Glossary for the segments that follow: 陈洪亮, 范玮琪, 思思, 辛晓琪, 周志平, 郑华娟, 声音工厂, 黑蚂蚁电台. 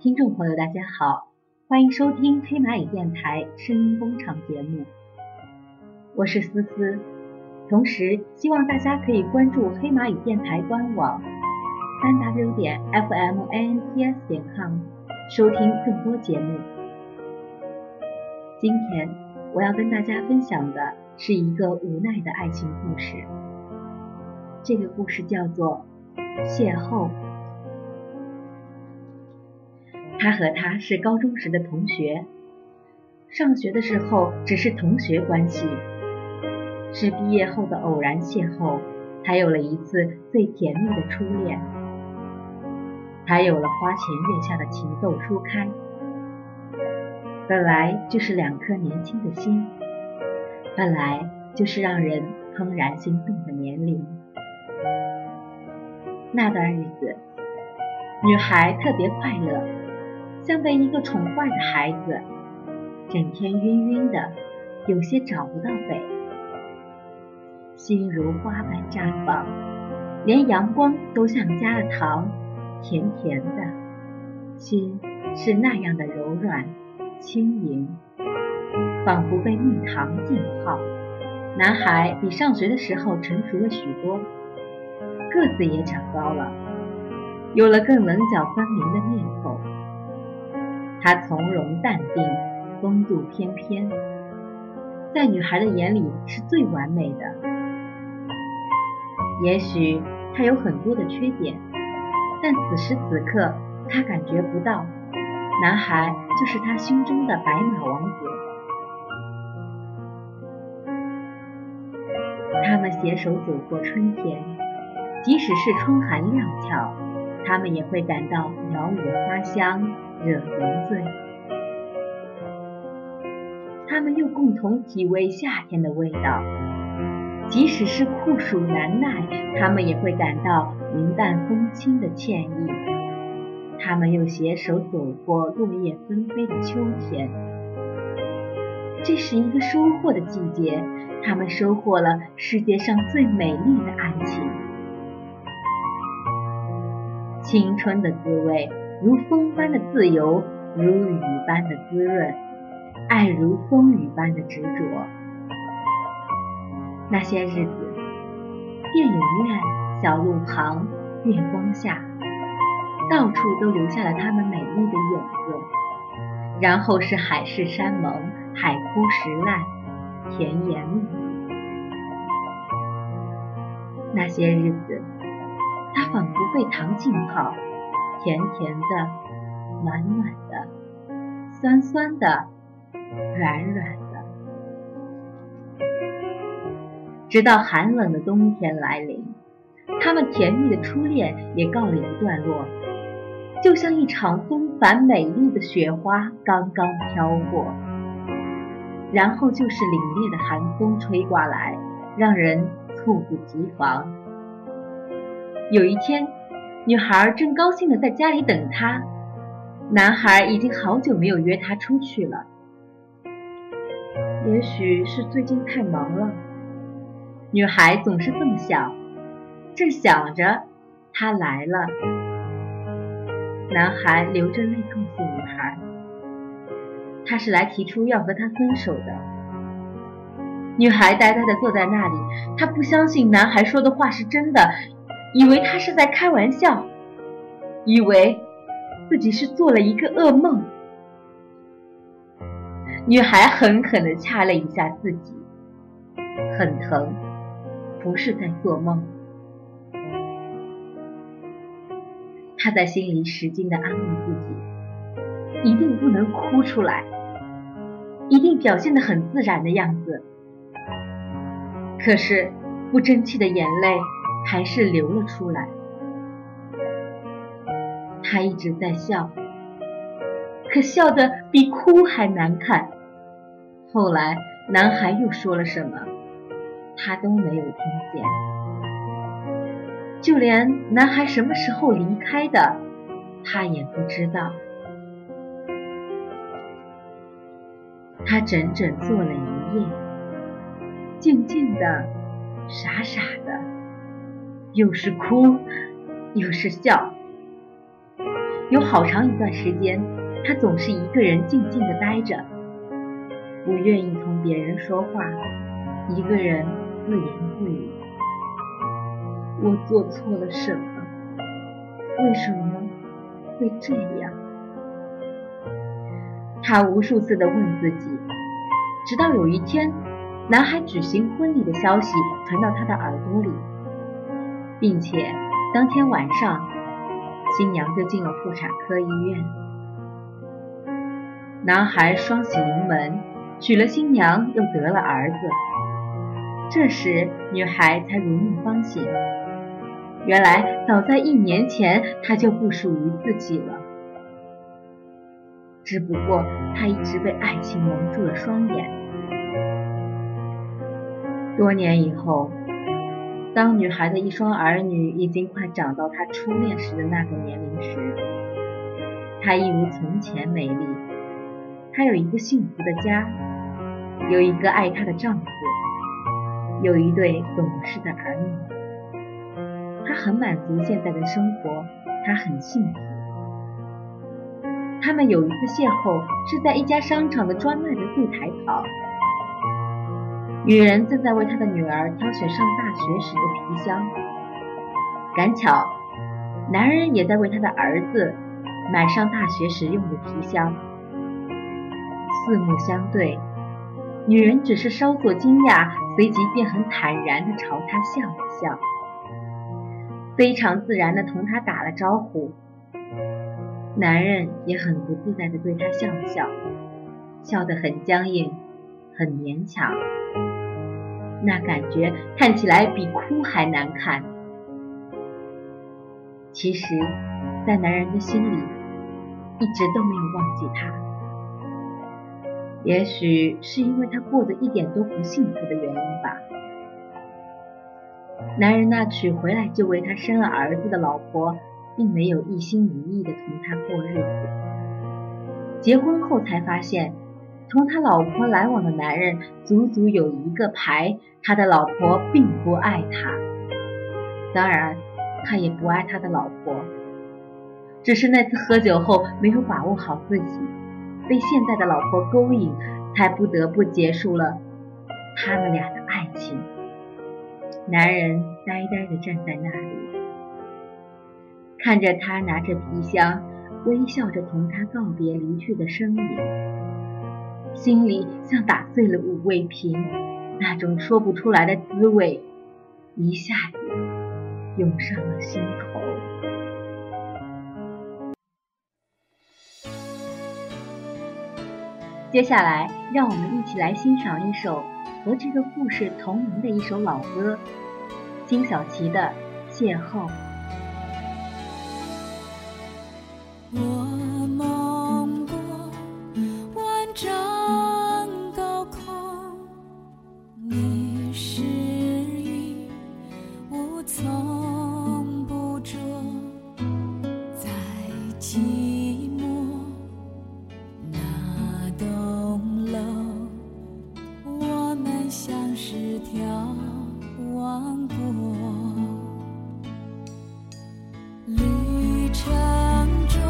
听众朋友大家好，欢迎收听黑蚂蚁电台声音工厂节目，我是思思，同时希望大家可以关注黑蚂蚁电台官网 www.fmnts.com 收听更多节目。今天我要跟大家分享的是一个无奈的爱情故事，这个故事叫做邂逅。他和她是高中时的同学，上学的时候只是同学关系，是毕业后的偶然邂逅，才有了一次最甜蜜的初恋，才有了花前月下的情窦初开。本来就是两颗年轻的心，本来就是让人怦然心动的年龄。那段日子，女孩特别快乐，像被一个宠坏的孩子，整天晕晕的，有些找不到北，心如花瓣绽放，连阳光都像加了糖，甜甜的，心是那样的柔软轻盈，仿佛被蜜糖浸泡。男孩比上学的时候成熟了许多，个子也长高了，有了更棱角分明的面孔。他从容淡定，风度翩翩，在女孩的眼里是最完美的。也许他有很多的缺点，但此时此刻他感觉不到，男孩就是他心中的白马王子。他们携手走过春天，即使是春寒料峭，他们也会感到鸟语花香，惹人醉。他们又共同体味夏天的味道，即使是酷暑难耐，他们也会感到云淡风轻的惬意。他们又携手走过落叶纷飞的秋天，这是一个收获的季节，他们收获了世界上最美丽的爱情。青春的滋味如风般的自由，如雨般的滋润，爱如风雨般的执着。那些日子，电影院、小路旁、月光下，到处都留下了他们美丽的影子。然后是海誓山盟，海枯石烂，甜言蜜语。那些日子，他仿佛被糖浸泡，甜甜的，暖暖的，酸酸的，软软的。直到寒冷的冬天来临，他们甜蜜的初恋也告了一段落，就像一场纷繁美丽的雪花刚刚飘过，然后就是凛冽的寒风吹刮来，让人猝不及防。有一天，女孩正高兴地在家里等他，男孩已经好久没有约她出去了，也许是最近太忙了，女孩总是这么想。正想着，他来了。男孩流着泪告诉女孩，他是来提出要和她分手的。女孩呆呆地坐在那里，她不相信男孩说的话是真的，以为他是在开玩笑，以为自己是做了一个噩梦。女孩狠狠地掐了一下自己，很疼，不是在做梦。她在心里使劲地安慰自己，一定不能哭出来，一定表现得很自然的样子。可是不争气的眼泪还是流了出来。他一直在笑，可笑得比哭还难看。后来男孩又说了什么，他都没有听见，就连男孩什么时候离开的，他也不知道。他整整坐了一夜，静静的，傻傻的，又是哭又是笑，有好长一段时间，他总是一个人静静地待着，不愿意同别人说话，一个人自言自语。我做错了什么？为什么会这样？他无数次地问自己，直到有一天，男孩举行婚礼的消息传到他的耳朵里，并且当天晚上，新娘就进了妇产科医院。男孩双喜临门，娶了新娘，又得了儿子。这时，女孩才如梦方醒，原来早在1年前，她就不属于自己了。只不过，她一直被爱情蒙住了双眼。多年以后，当女孩的一双儿女已经快长到她初恋时的那个年龄时，她一如从前美丽，她有一个幸福的家，有一个爱她的丈夫，有一对懂事的儿女。她很满足现在的生活，她很幸福。他们有一次邂逅是在一家商场的专卖的柜台旁，女人正在为她的女儿挑选上大学时的皮箱，赶巧男人也在为他的儿子买上大学时用的皮箱。四目相对，女人只是稍作惊讶，随即便很坦然地朝他笑了笑，非常自然地同他打了招呼。男人也很不自在地对他笑了笑，笑得很僵硬，很勉强，那感觉看起来比哭还难看。其实，在男人的心里，一直都没有忘记他。也许是因为他过得一点都不幸福的原因吧。男人那娶回来就为他生了儿子的老婆，并没有一心一意地同他过日子。结婚后才发现，同他老婆来往的男人足足有1个排，他的老婆并不爱他。当然，他也不爱他的老婆，只是那次喝酒后没有把握好自己，被现在的老婆勾引，才不得不结束了他们俩的爱情。男人呆呆地站在那里，看着他拿着皮箱，微笑着同他告别离去的身影，心里像打碎了5味瓶，那种说不出来的滋味，一下子涌上了心头。接下来，让我们一起来欣赏一首和这个故事同名的一首老歌，辛晓琪的《邂逅》。我梦过万丈高空，你是云，无从捕捉，在寂寞那栋楼，我们像是眺望过旅程中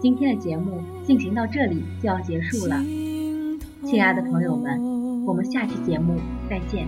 今天的节目进行到这里就要结束了，亲爱的朋友们，我们下期节目再见。